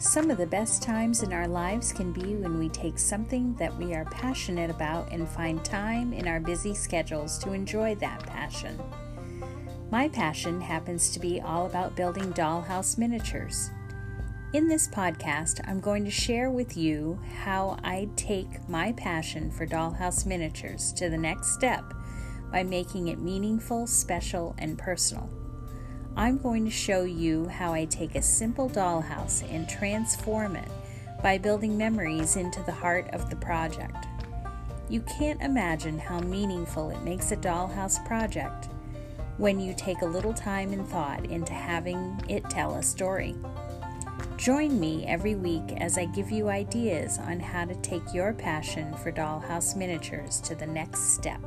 Some of the best times in our lives can be when we take something that we are passionate about and find time in our busy schedules to enjoy that passion. My passion happens to be all about building dollhouse miniatures. In this podcast, I'm going to share with you how I take my passion for dollhouse miniatures to the next step by making it meaningful, special, and personal. I'm going to show you how I take a simple dollhouse and transform it by building memories into the heart of the project. You can't imagine how meaningful it makes a dollhouse project when you take a little time and thought into having it tell a story. Join me every week as I give you ideas on how to take your passion for dollhouse miniatures to the next step.